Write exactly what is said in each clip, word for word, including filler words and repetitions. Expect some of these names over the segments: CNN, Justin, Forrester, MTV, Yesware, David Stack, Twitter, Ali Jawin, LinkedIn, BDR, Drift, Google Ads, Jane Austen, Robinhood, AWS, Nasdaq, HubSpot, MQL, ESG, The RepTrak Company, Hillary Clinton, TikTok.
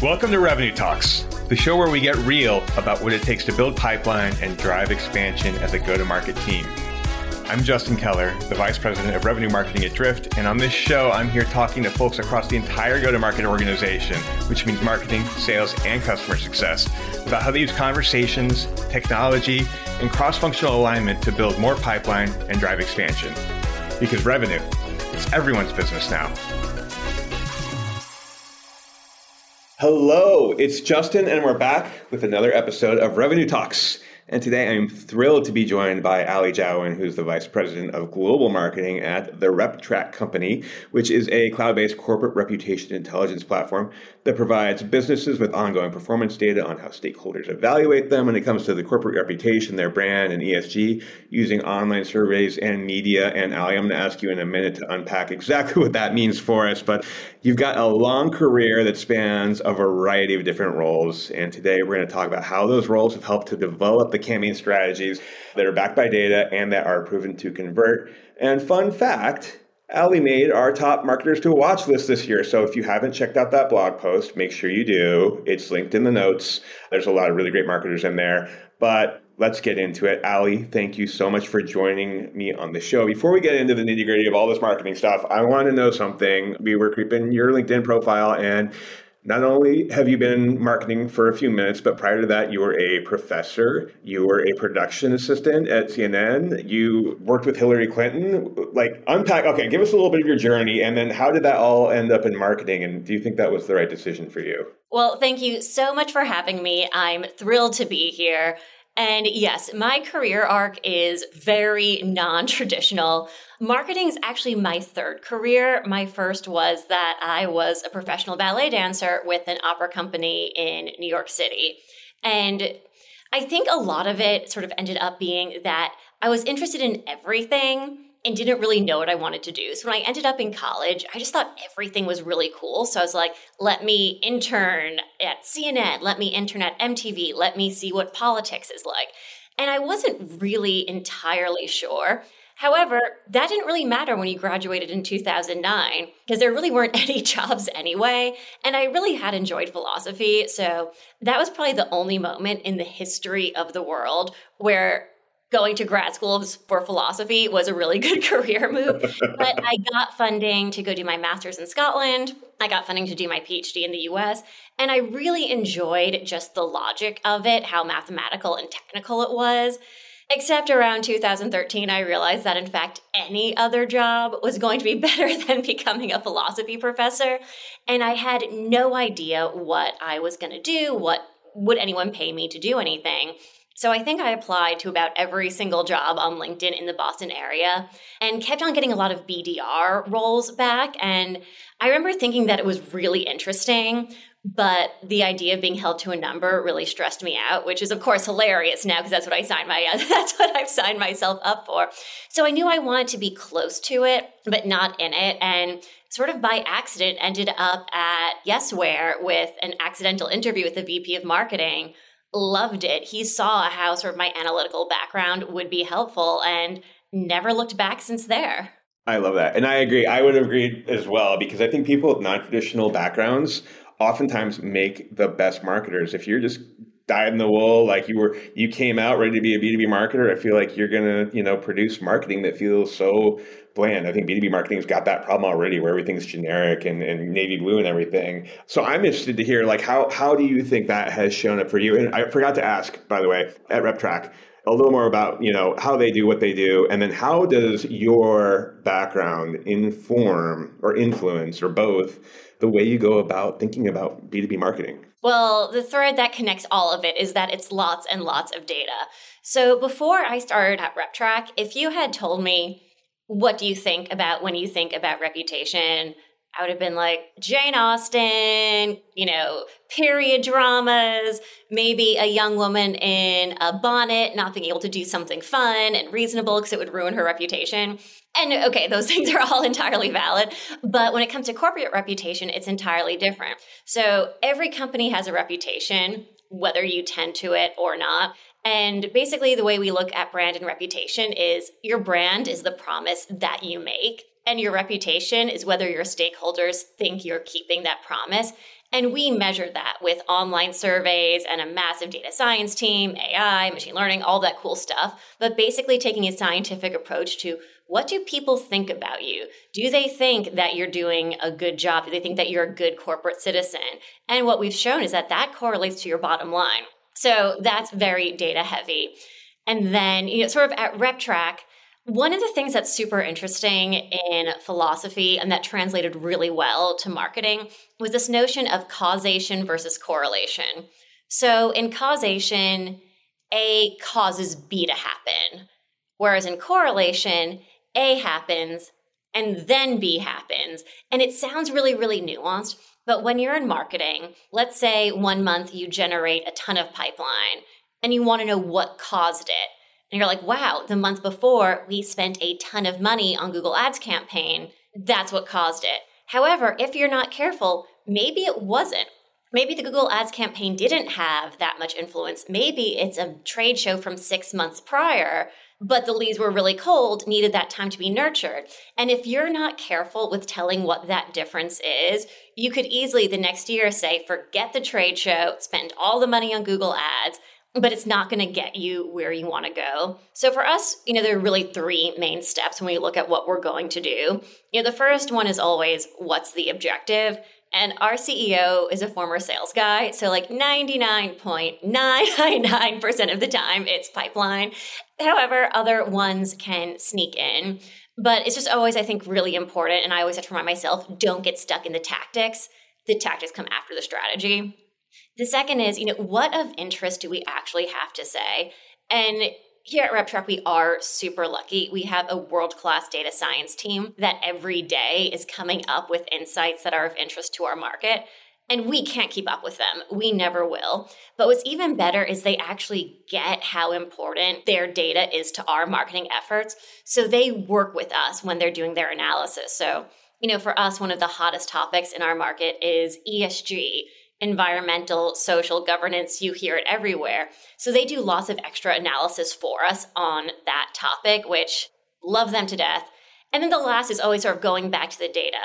Welcome to Revenue Talks, the show where we get real about what it takes to build pipeline and drive expansion as a go-to-market team. I'm Justin Keller, the Vice President of Revenue Marketing at Drift, and on this show, I'm here talking to folks across the entire go-to-market organization, which means marketing, sales, and customer success, about how they use conversations, technology, and cross-functional alignment to build more pipeline and drive expansion. Because revenue, it's everyone's business now. Hello, it's Justin, and we're back with another episode of Revenue Talks. And today I'm thrilled to be joined by Ali Jawin, who's the Vice President of Global Marketing at The RepTrak Company, which is a cloud-based corporate reputation intelligence platform that provides businesses with ongoing performance data on how stakeholders evaluate them when it comes to the corporate reputation, their brand, and E S G, using online surveys and media. And Ali, I'm going to ask you in a minute to unpack exactly what that means for us, but you've got a long career that spans a variety of different roles. And today we're going to talk about how those roles have helped to develop the campaign strategies that are backed by data and that are proven to convert. And fun fact, Ali made our top marketers to a watch list this year. So if you haven't checked out that blog post, make sure you do. It's linked in the notes. There's a lot of really great marketers in there. But let's get into it. Ali, thank you so much for joining me on the show. Before we get into the nitty-gritty of all this marketing stuff, I want to know something. We were creeping your LinkedIn profile, and not only have you been marketing for a few minutes, but prior to that, you were a professor, you were a production assistant at C N N, you worked with Hillary Clinton. Like, unpack, okay, give us a little bit of your journey, and then how did that all end up in marketing, and do you think that was the right decision for you? Well, thank you so much for having me. I'm thrilled to be here. And yes, my career arc is very non-traditional. Marketing is actually my third career. My first was that I was a professional ballet dancer with an opera company in New York City. And I think a lot of it sort of ended up being that I was interested in everything and didn't really know what I wanted to do. So when I ended up in college, I just thought everything was really cool. So I was like, let me intern at C N N, let me intern at M T V, let me see what politics is like. And I wasn't really entirely sure. However, that didn't really matter when you graduated in two thousand nine, because there really weren't any jobs anyway. And I really had enjoyed philosophy. So that was probably the only moment in the history of the world where going to grad school for philosophy was a really good career move. But I got funding to go do my master's in Scotland. I got funding to do my P H D in the U S. And I really enjoyed just the logic of it, how mathematical and technical it was. Except around two thousand thirteen, I realized that, in fact, any other job was going to be better than becoming a philosophy professor. And I had no idea what I was going to do, what would anyone pay me to do anything. So I think I applied to about every single job on LinkedIn in the Boston area and kept on getting a lot of B D R roles back. And I remember thinking that it was really interesting, but the idea of being held to a number really stressed me out, which is, of course, hilarious now because that's what I signed my that's what I've signed myself up for. So I knew I wanted to be close to it, but not in it. And sort of by accident, ended up at Yesware with an accidental interview with the V P of marketing. Loved it. He saw how sort of my analytical background would be helpful and never looked back since there. I love that. And I agree. I would have agreed as well, because I think people with non-traditional backgrounds oftentimes make the best marketers. If you're just dyed in the wool, like you were, you came out ready to be a B two B marketer, I feel like you're going to, you know, produce marketing that feels so bland. I think B two B marketing's got that problem already where everything's generic and, and navy blue and everything. So I'm interested to hear, like, how how do you think that has shown up for you? And I forgot to ask, by the way, at RepTrak, a little more about, you know, how they do what they do. And then how does your background inform or influence or both the way you go about thinking about B two B marketing? Well, the thread that connects all of it is that it's lots and lots of data. So before I started at RepTrak, if you had told me, what do you think about when you think about reputation? I would have been like, Jane Austen, you know, period dramas, maybe a young woman in a bonnet not being able to do something fun and reasonable because it would ruin her reputation. And okay, those things are all entirely valid. But when it comes to corporate reputation, it's entirely different. So every company has a reputation, whether you tend to it or not. And basically the way we look at brand and reputation is your brand is the promise that you make. and your reputation is whether your stakeholders think you're keeping that promise. And we measure that with online surveys and a massive data science team, A I, machine learning, all that cool stuff. But basically taking a scientific approach to what do people think about you? Do they think that you're doing a good job? Do they think that you're a good corporate citizen? And what we've shown is that that correlates to your bottom line. So that's very data heavy. And then, you know, sort of at RepTrak, one of the things that's super interesting in philosophy and that translated really well to marketing was this notion of causation versus correlation. So in causation, A causes B to happen, whereas in correlation, A happens and then B happens. And it sounds really, really nuanced, but when you're in marketing, let's say one month you generate a ton of pipeline and you want to know what caused it. And you're like, wow, the month before we spent a ton of money on Google Ads campaign. That's what caused it. However, if you're not careful, maybe it wasn't. Maybe the Google Ads campaign didn't have that much influence. Maybe it's a trade show from six months prior, but the leads were really cold, needed that time to be nurtured. And if you're not careful with telling what that difference is, you could easily the next year say, forget the trade show, spend all the money on Google Ads, but it's not going to get you where you want to go. So for us, you know, there are really three main steps when we look at what we're going to do. You know, the first one is always, what's the objective? And our C E O is a former sales guy. So like ninety-nine point nine nine nine percent of the time, it's pipeline. However, other ones can sneak in. But it's just always, I think, really important. And I always have to remind myself, don't get stuck in the tactics. The tactics come after the strategy. The second is, you know, what of interest do we actually have to say? And here at RepTrak, we are super lucky. We have a world-class data science team that every day is coming up with insights that are of interest to our market. And we can't keep up with them. We never will. But what's even better is they actually get how important their data is to our marketing efforts. So they work with us when they're doing their analysis. So, you know, for us, one of the hottest topics in our market is E S G. Environmental, social, governance, you hear it everywhere. So they do lots of extra analysis for us on that topic, which love them to death. And then the last is always sort of going back to the data.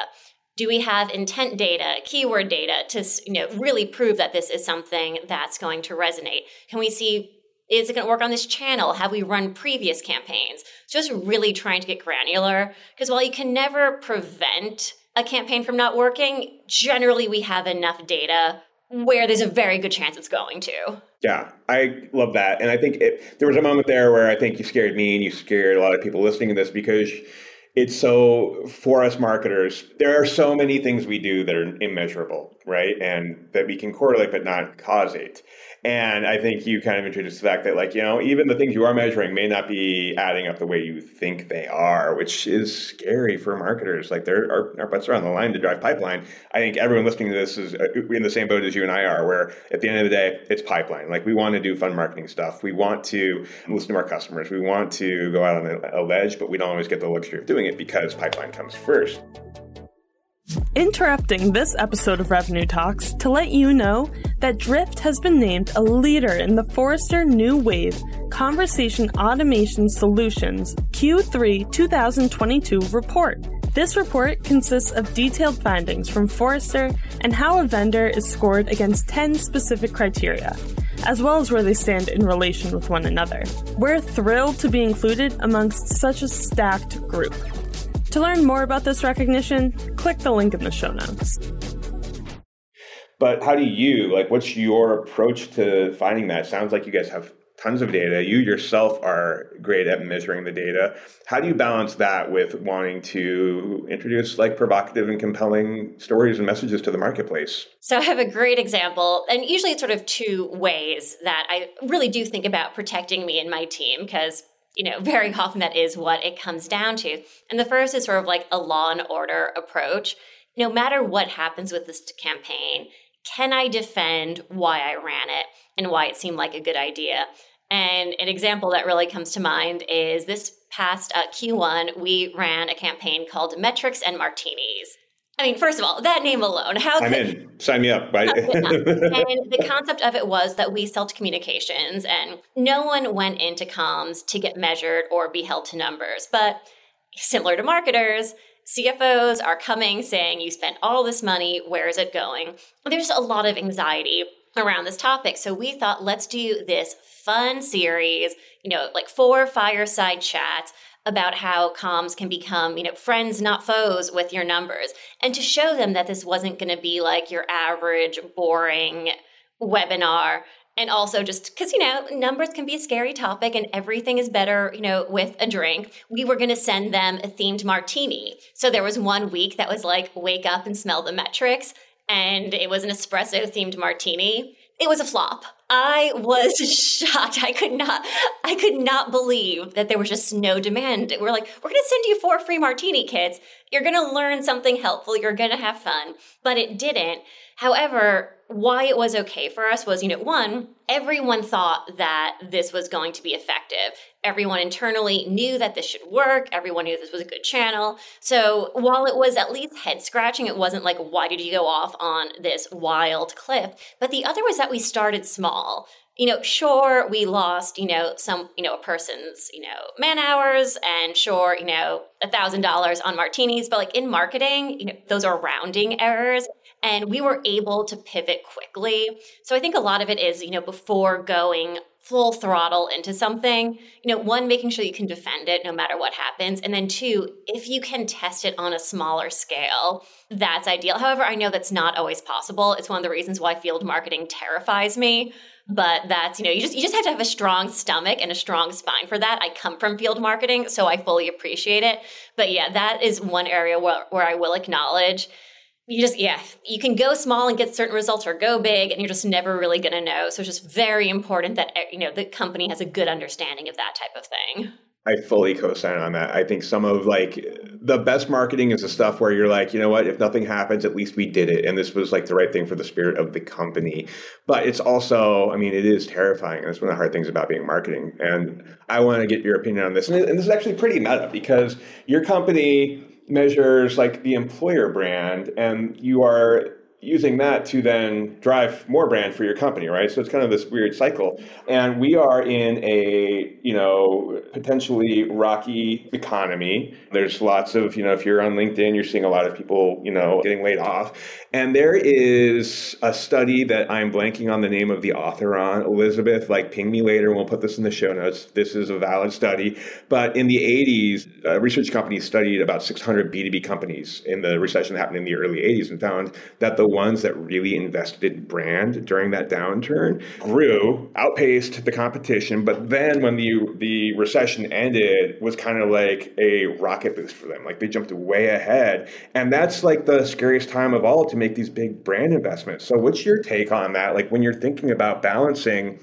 Do we have intent data, keyword data to, you know, really prove that this is something that's going to resonate? Can we see, is it going to work on this channel? Have we run previous campaigns? Just really trying to get granular, because while you can never prevent a campaign from not working, generally we have enough data where there's a very good chance it's going to. Yeah, I love that. And I think it, there was a moment there where I think you scared me and you scared a lot of people listening to this, because it's so, for us marketers, there are so many things we do that are immeasurable, right? And that we can correlate but not causate. And I think you kind of introduced the fact that, like, you know, even the things you are measuring may not be adding up the way you think they are, which is scary for marketers. Like, there are, our butts are on the line to drive pipeline. I think everyone listening to this is in the same boat as you and I are, where at the end of the day, it's pipeline. Like, we want to do fun marketing stuff. We want to listen to our customers. We want to go out on a ledge, but we don't always get the luxury of doing it because pipeline comes first. Interrupting this episode of Revenue Talks to let you know that Drift has been named a leader in the Forrester New Wave Conversation Automation Solutions Q three twenty twenty-two report. This report consists of detailed findings from Forrester and how a vendor is scored against ten specific criteria, as well as where they stand in relation with one another. We're thrilled to be included amongst such a stacked group. To learn more about this recognition, click the link in the show notes. But how do you, like, what's your approach to finding that? It sounds like you guys have tons of data. You yourself are great at measuring the data. How do you balance that with wanting to introduce, like, provocative and compelling stories and messages to the marketplace? So I have a great example, and usually it's sort of two ways that I really do think about protecting me and my team, because you know, very often that is what it comes down to. And the first is sort of like a law and order approach. No matter what happens with this campaign, can I defend why I ran it and why it seemed like a good idea? And an example that really comes to mind is this past uh, Q one, we ran a campaign called Metrics and Martinis. I mean, first of all, that name alone. How I'm could, in. Sign me up. Right? Yeah. And the concept of it was that we sell to communications, and no one went into comms to get measured or be held to numbers. But similar to marketers, C F Os are coming saying, you spent all this money, where is it going? There's a lot of anxiety around this topic. So we thought, let's do this fun series, you know, like four fireside chats about how comms can become, you know, friends, not foes with your numbers. And to show them that this wasn't going to be like your average boring webinar. And also just because, you know, numbers can be a scary topic and everything is better, you know, with a drink. We were going to send them a themed martini. So there was one week that was like, wake up and smell the metrics. And it was an espresso themed martini. It was a flop. I was shocked. I could not, I could not believe that there was just no demand. We're like, we're going to send you four free martini kits. You're going to learn something helpful. You're going to have fun. But it didn't. However, why it was okay for us was, you know, one, everyone thought that this was going to be effective. Everyone internally knew that this should work. Everyone knew this was a good channel. So while it was at least head scratching, it wasn't like, why did you go off on this wild cliff? But the other was that we started small. You know, sure, we lost, you know, some, you know, a person's, you know, man hours, and sure, you know, one thousand dollars on martinis, but like in marketing, you know, those are rounding errors. And we were able to pivot quickly. So I think a lot of it is, you know, before going full throttle into something, you know, one, making sure you can defend it no matter what happens. And then two, if you can test it on a smaller scale, that's ideal. However, I know that's not always possible. It's one of the reasons why field marketing terrifies me. But that's, you know, you just you just have to have a strong stomach and a strong spine for that. I come from field marketing, so I fully appreciate it. But yeah, that is one area where, where I will acknowledge. You just, yeah, you can go small and get certain results, or go big and you're just never really going to know. So it's just very important that, you know, the company has a good understanding of that type of thing. I fully co-sign on that. I think some of like the best marketing is the stuff where you're like, you know what, if nothing happens, at least we did it. And this was like the right thing for the spirit of the company. But it's also, I mean, it is terrifying. And it's one of the hard things about being marketing. And I want to get your opinion on this. And this is actually pretty meta because your company measures like the employer brand, and you are using that to then drive more brand for your company, right? So it's kind of this weird cycle. And we are in a, you know, potentially rocky economy. There's lots of, you know, if you're on LinkedIn, you're seeing a lot of people, you know, getting laid off. And there is a study that I'm blanking on the name of the author on. Elizabeth, like, ping me later. We'll put this in the show notes. This is a valid study. But in the eighties, a research company studied about six hundred B two B companies in the recession that happened in the early eighties and found that the ones that really invested in brand during that downturn grew, outpaced the competition. But then when the the recession ended, was kind of like a rocket boost for them. Like they jumped way ahead. And that's like the scariest time of all to make these big brand investments. So what's your take on that? Like when you're thinking about balancing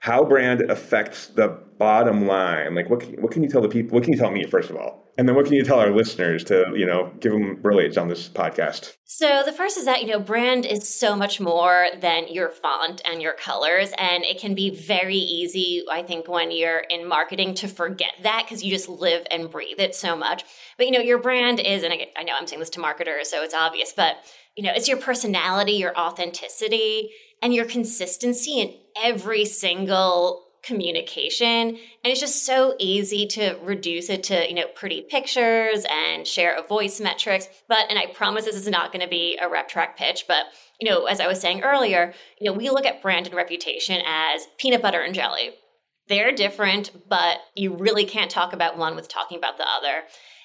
how brand affects the bottom line, like what can, what can you tell the people? What can you tell me, first of all? And then what can you tell our listeners to, you know, give them relays on this podcast? So the first is that, you know, brand is so much more than your font and your colors. And it can be very easy, I think, when you're in marketing to forget that because you just live and breathe it so much. But, you know, your brand is, and I know I'm saying this to marketers, so it's obvious, but, you know, it's your personality, your authenticity, and your consistency in every single communication. And it's just so easy to reduce it to, you know, pretty pictures and share of voice metrics. But, and I promise this is not going to be a RepTrak pitch, but, you know, as I was saying earlier, you know, we look at brand and reputation as peanut butter and jelly. They're different, but you really can't talk about one with talking about the other.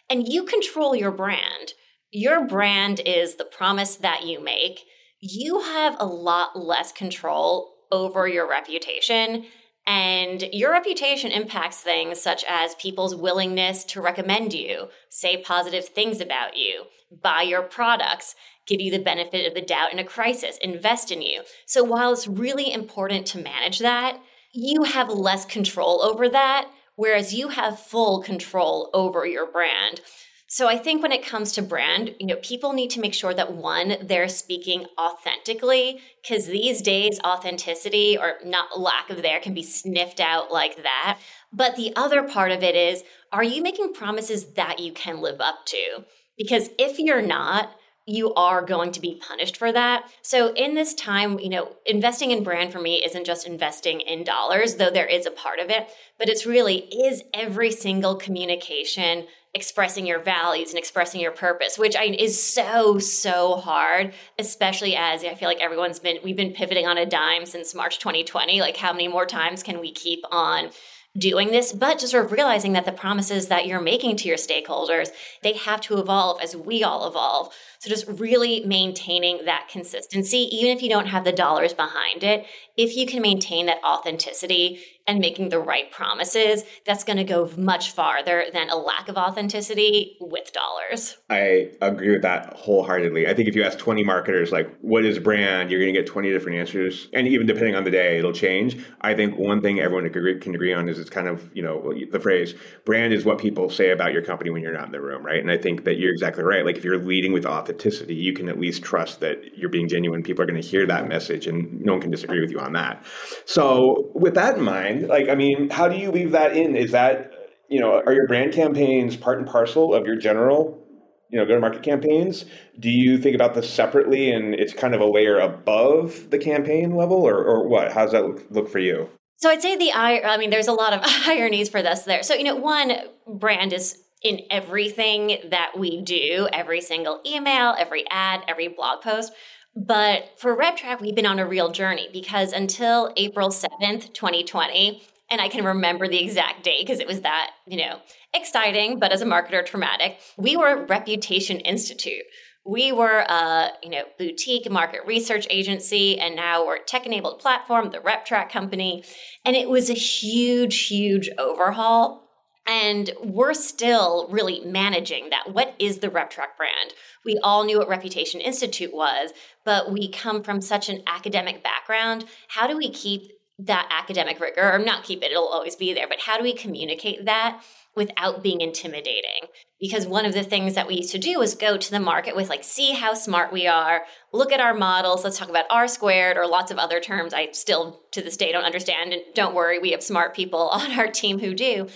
And you control your brand. Your brand is the promise that you make. You have a lot less control over your reputation. And your reputation impacts things such as people's willingness to recommend you, say positive things about you, buy your products, give you the benefit of the doubt in a crisis, invest in you. So while it's really important to manage that, you have less control over that, whereas you have full control over your brand. So I think when it comes to brand, you know, people need to make sure that one, they're speaking authentically, because these days authenticity or not lack of there can be sniffed out like that. But the other part of it is, are you making promises that you can live up to? Because if you're not, you are going to be punished for that. So in this time, you know, investing in brand for me isn't just investing in dollars, though there is a part of it, but it's really, is every single communication expressing your values and expressing your purpose, which I, is so, so hard, especially as I feel like everyone's been, we've been pivoting on a dime since March twenty twenty. Like, how many more times can we keep on doing this? But just sort of realizing that the promises that you're making to your stakeholders, they have to evolve as we all evolve. So just really maintaining that consistency, even if you don't have the dollars behind it, if you can maintain that authenticity and making the right promises, that's going to go much farther than a lack of authenticity with dollars. I agree with that wholeheartedly. I think if you ask twenty marketers, like, what is brand, you're going to get twenty different answers. And even depending on the day, it'll change. I think one thing everyone can agree, can agree on is it's kind of, you know, the phrase brand is what people say about your company when you're not in the room, right? And I think that you're exactly right. Like, if you're leading with authenticity, you can at least trust that you're being genuine. People are going to hear that message and no one can disagree with you on that. So with that in mind, like, I mean, how do you weave that in? Is that, you know, are your brand campaigns part and parcel of your general, you know, go-to-market campaigns? Do you think about this separately and it's kind of a layer above the campaign level, or, or what? How does that look for you? So I'd say the, I mean, there's a lot of ironies for this there. So, you know, one, brand is in everything that we do, every single email, every ad, every blog post. But for RepTrak, we've been on a real journey, because until April seventh, twenty twenty, and I can remember the exact date because it was that, you know, exciting, but as a marketer, traumatic, we were Reputation Institute. We were a, you know, boutique market research agency, and now we're a tech-enabled platform, the RepTrak Company. And it was a huge, huge overhaul. And we're still really managing that. What is the RepTrak brand? We all knew what Reputation Institute was, but we come from such an academic background. How do we keep that academic rigor, or not keep it, it'll always be there, but how do we communicate that without being intimidating? Because one of the things that we used to do was go to the market with, like, see how smart we are, look at our models, let's talk about R squared or lots of other terms I still to this day don't understand. And don't worry, we have smart people on our team who do.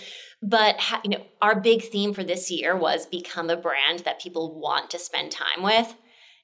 But, you know, our big theme for this year was become a brand that people want to spend time with.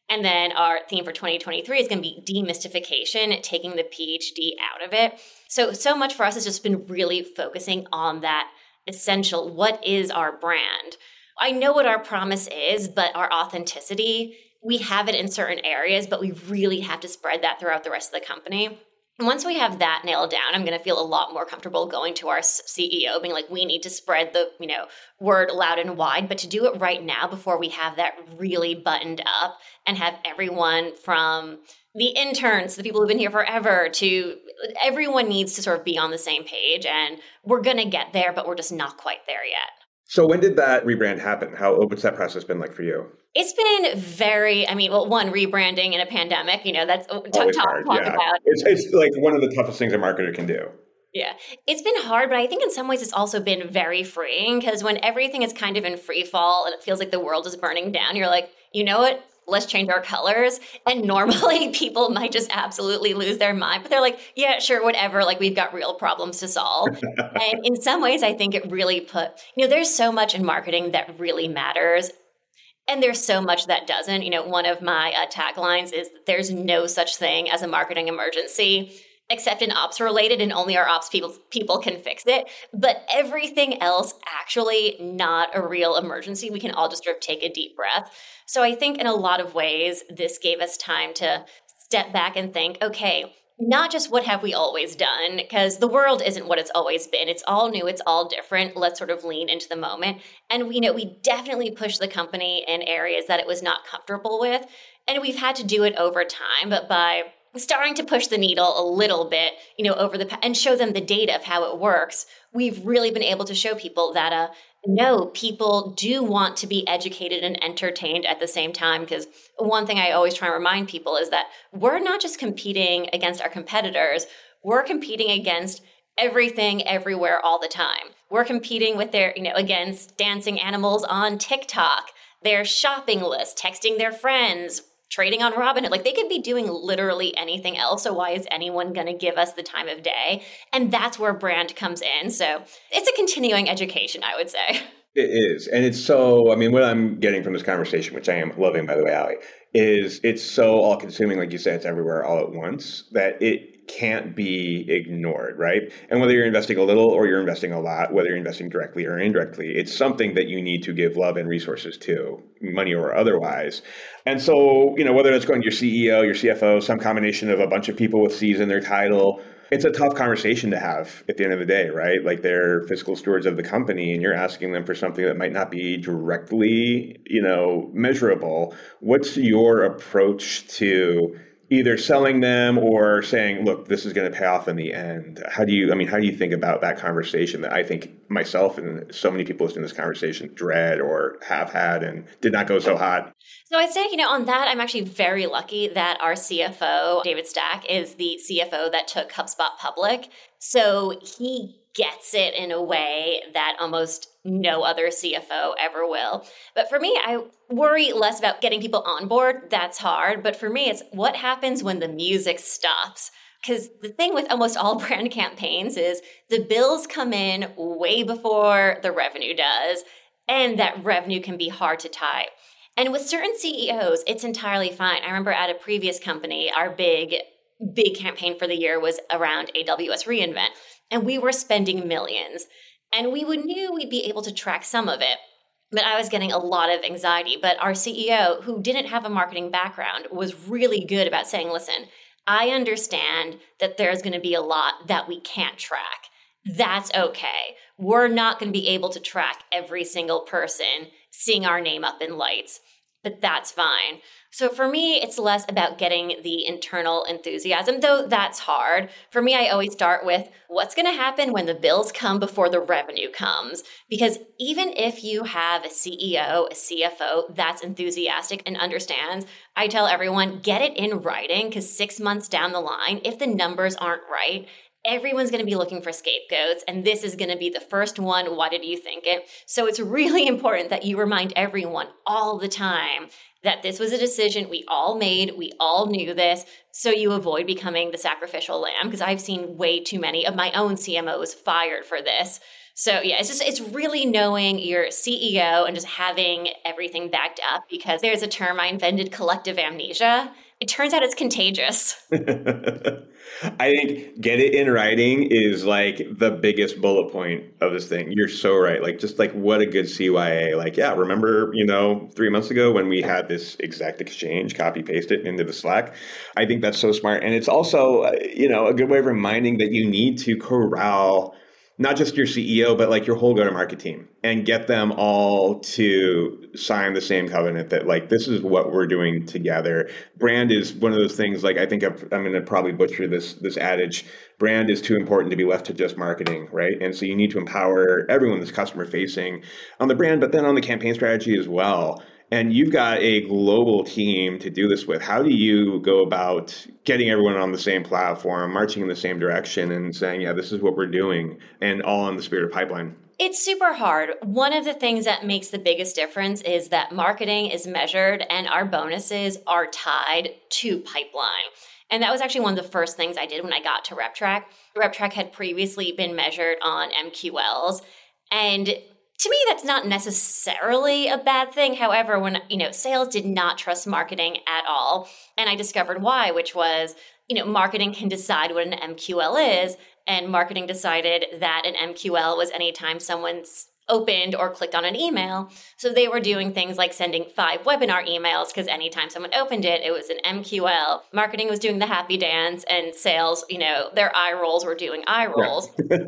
And then our theme for twenty twenty-three is going to be demystification, taking the P H D out of it. So, so much for us has just been really focusing on that essential, what is our brand? I know what our promise is, but our authenticity, we have it in certain areas, but we really have to spread that throughout the rest of the company. And once we have that nailed down, I'm going to feel a lot more comfortable going to our C E O being like, we need to spread the, you know, word loud and wide, but to do it right now before we have that really buttoned up and have everyone from the interns, the people who've been here forever, to everyone needs to sort of be on the same page. And we're going to get there, but we're just not quite there yet. So when did that rebrand happen? How, what's that process been like for you? It's been very, I mean, well, one, rebranding in a pandemic, you know, that's t- talk, hard, talk yeah. about. It's, it's like one of the toughest things a marketer can do. Yeah, it's been hard, but I think in some ways it's also been very freeing, because when everything is kind of in free fall and it feels like the world is burning down, you're like, you know what? Let's change our colors. And normally people might just absolutely lose their mind, but they're like, yeah, sure, whatever. Like, we've got real problems to solve. And in some ways, I think it really put, you know, there's so much in marketing that really matters. And there's so much that doesn't. You know, one of my uh, taglines is there's no such thing as a marketing emergency, except in ops related, and only our ops people people can fix it. But everything else, actually not a real emergency. We can all just sort of take a deep breath. So I think in a lot of ways, this gave us time to step back and think, okay, not just what have we always done, because the world isn't what it's always been. It's all new. It's all different. Let's sort of lean into the moment. And we, you know, we definitely pushed the company in areas that it was not comfortable with. And we've had to do it over time, but by starting to push the needle a little bit, you know, over the and show them the data of how it works, we've really been able to show people that, uh, no, people do want to be educated and entertained at the same time. Because one thing I always try and remind people is that we're not just competing against our competitors. We're competing against everything, everywhere, all the time. We're competing with their, you know, against dancing animals on TikTok, their shopping list, texting their friends, trading on Robinhood. Like, they could be doing literally anything else. So why is anyone going to give us the time of day? And that's where brand comes in. So it's a continuing education, I would say. It is. And it's so, I mean, what I'm getting from this conversation, which I am loving, by the way, Ali, is it's so all consuming. Like you said, it's everywhere all at once that it can't be ignored, right? And whether you're investing a little or you're investing a lot, whether you're investing directly or indirectly, it's something that you need to give love and resources to, money or otherwise. And so, you know, whether that's going to your C E O, your C F O, some combination of a bunch of people with C's in their title, it's a tough conversation to have at the end of the day, right? Like, they're fiscal stewards of the company, and you're asking them for something that might not be directly, you know, measurable. What's your approach to either selling them or saying, look, this is going to pay off in the end? How do you, I mean, how do you think about that conversation that I think myself and so many people listening to this conversation dread or have had and did not go so hot? So I'd say, you know, on that, I'm actually very lucky that our C F O, David Stack, is the C F O that took HubSpot public. So he gets it in a way that almost no other C F O ever will. But for me, I worry less about getting people on board. That's hard. But for me, it's what happens when the music stops. Because the thing with almost all brand campaigns is the bills come in way before the revenue does, and that revenue can be hard to tie. And with certain C E Os, it's entirely fine. I remember at a previous company, our big, big campaign for the year was around A W S reInvent, and we were spending millions. And we would, knew we'd be able to track some of it, but I was getting a lot of anxiety. But our C E O, who didn't have a marketing background, was really good about saying, listen, I understand that there's going to be a lot that we can't track. That's okay. We're not going to be able to track every single person seeing our name up in lights, but that's fine. So for me, it's less about getting the internal enthusiasm, though that's hard. For me, I always start with what's going to happen when the bills come before the revenue comes. Because even if you have a C E O, a C F O that's enthusiastic and understands, I tell everyone, get it in writing, because six months down the line, if the numbers aren't right, everyone's going to be looking for scapegoats, and this is going to be the first one. Why did you think it? So it's really important that you remind everyone all the time that this was a decision we all made. We all knew this. So you avoid becoming the sacrificial lamb, because I've seen way too many of my own C M Os fired for this. So yeah, it's just, it's really knowing your C E O and just having everything backed up, because there's a term I invented, collective amnesia. It turns out it's contagious. I think get it in writing is like the biggest bullet point of this thing. You're so right. Like, just like what a good C Y A. Like, yeah, remember, you know, three months ago when we had this exact exchange, copy paste it into the Slack. I think that's so smart. And it's also, you know, a good way of reminding that you need to corral not just your C E O, but like your whole go-to-market team, and get them all to sign the same covenant that, like, this is what we're doing together. Brand is one of those things, like, I think I've, I'm going to probably butcher this this adage. Brand is too important to be left to just marketing, right? And so you need to empower everyone that's customer-facing on the brand, but then on the campaign strategy as well. And you've got a global team to do this with. How do you go about getting everyone on the same platform, marching in the same direction, and saying, yeah, this is what we're doing, and all in the spirit of pipeline? It's super hard. One of the things that makes the biggest difference is that marketing is measured and our bonuses are tied to pipeline. And that was actually one of the first things I did when I got to RepTrak. RepTrak had previously been measured on M Q Ls, and to me, that's not necessarily a bad thing. However, when, you know, sales did not trust marketing at all, and I discovered why, which was, you know, marketing can decide what an M Q L is, and marketing decided that an M Q L was anytime someone's opened or clicked on an email. So they were doing things like sending five webinar emails, because anytime someone opened it, it was an M Q L. Marketing was doing the happy dance, and sales, you know, their eye rolls were doing eye rolls. Yeah.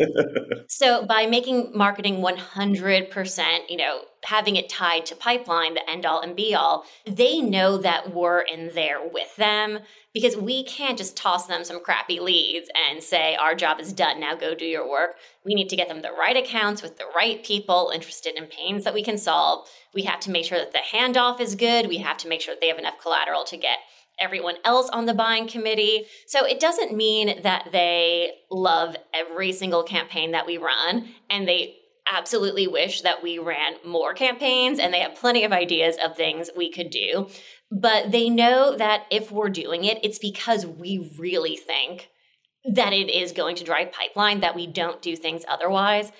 So by making marketing one hundred percent, you know, having it tied to pipeline, the end all and be all, they know that we're in there with them, because we can't just toss them some crappy leads and say, our job is done. Now go do your work. We need to get them the right accounts with the right people interested in pains that we can solve. We have to make sure that the handoff is good. We have to make sure that they have enough collateral to get everyone else on the buying committee. So it doesn't mean that they love every single campaign that we run, and they absolutely wish that we ran more campaigns, and they have plenty of ideas of things we could do. But they know that if we're doing it, it's because we really think that it is going to drive pipeline, that we don't do things otherwise.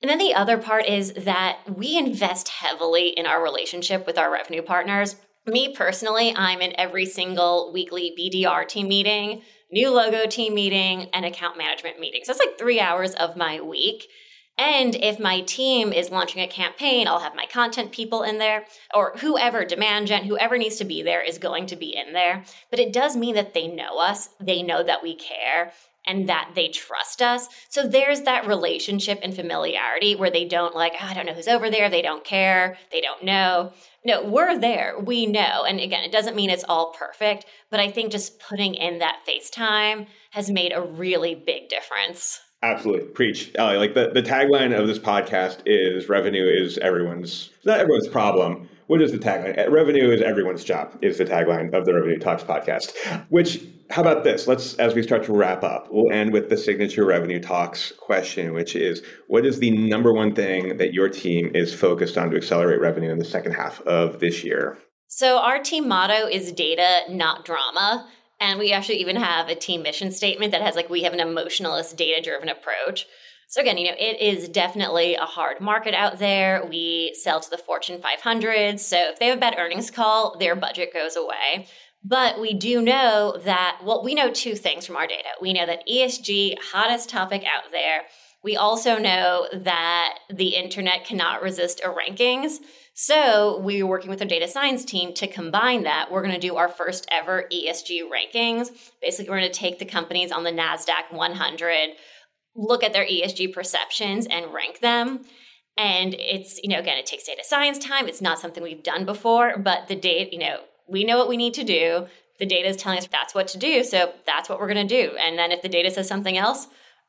And then the other part is that we invest heavily in our relationship with our revenue partners. Me personally, I'm in every single weekly B D R team meeting new logo team meeting, and account management meeting. So it's like three hours of my week. And if my team is launching a campaign, I'll have my content people in there, or whoever, demand gen, whoever needs to be there is going to be in there. But it does mean that they know us, they know that we care, and that they trust us. So there's that relationship and familiarity where they don't like, oh, I don't know who's over there, they don't care, they don't know. No, we're there, we know. And again, it doesn't mean it's all perfect, but I think just putting in that FaceTime has made a really big difference. Absolutely. Preach. Ali, like the, the tagline of this podcast is revenue is everyone's, not everyone's problem. What is the tagline? Revenue is everyone's job is the tagline of the Revenue Talks podcast, which, how about this? Let's, as we start to wrap up, we'll end with the signature Revenue Talks question, which is, what is the number one thing that your team is focused on to accelerate revenue in the second half of this year? So our team motto is data, not drama. And we actually even have a team mission statement that has like, we have an emotionalist, data-driven approach. So again, you know, it is definitely a hard market out there. We sell to the Fortune five hundred. So if they have a bad earnings call, their budget goes away. But we do know that, well, we know two things from our data. We know that E S G, hottest topic out there. We also know that the internet cannot resist our rankings. So we were working with our data science team to combine that. We're going to do our first ever E S G rankings. Basically, we're going to take the companies on the Nasdaq one hundred, look at their E S G perceptions and rank them. And it's, you know, again, it takes data science time. It's not something we've done before, but the data, you know, we know what we need to do. The data is telling us that's what to do. So that's what we're going to do. And then if the data says something else,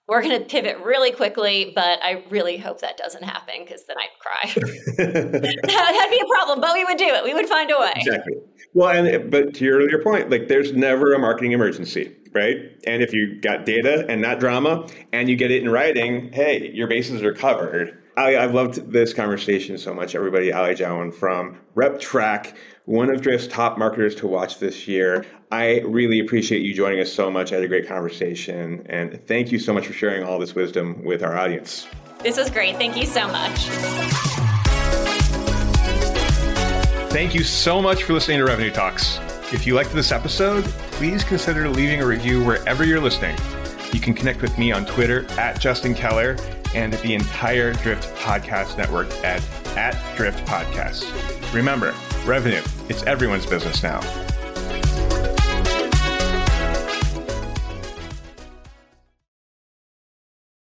we're going to pivot really quickly, but I really hope that doesn't happen because then I'd cry. That'd be a problem, but we would do it. We would find a way. Exactly. Well, and but to your earlier point, like there's never a marketing emergency, right? And if you got data and not drama and you get it in writing, hey, your bases are covered. Ali, I've loved this conversation so much. Everybody, Ali Jawin from RepTrak, one of Drift's top marketers to watch this year. I really appreciate you joining us so much. I had a great conversation. And thank you so much for sharing all this wisdom with our audience. This was great. Thank you so much. Thank you so much for listening to Revenue Talks. If you liked this episode, please consider leaving a review wherever you're listening. You can connect with me on Twitter at Justin Keller and at the entire Drift Podcast Network at, at Drift Podcasts. Remember, revenue, it's everyone's business now.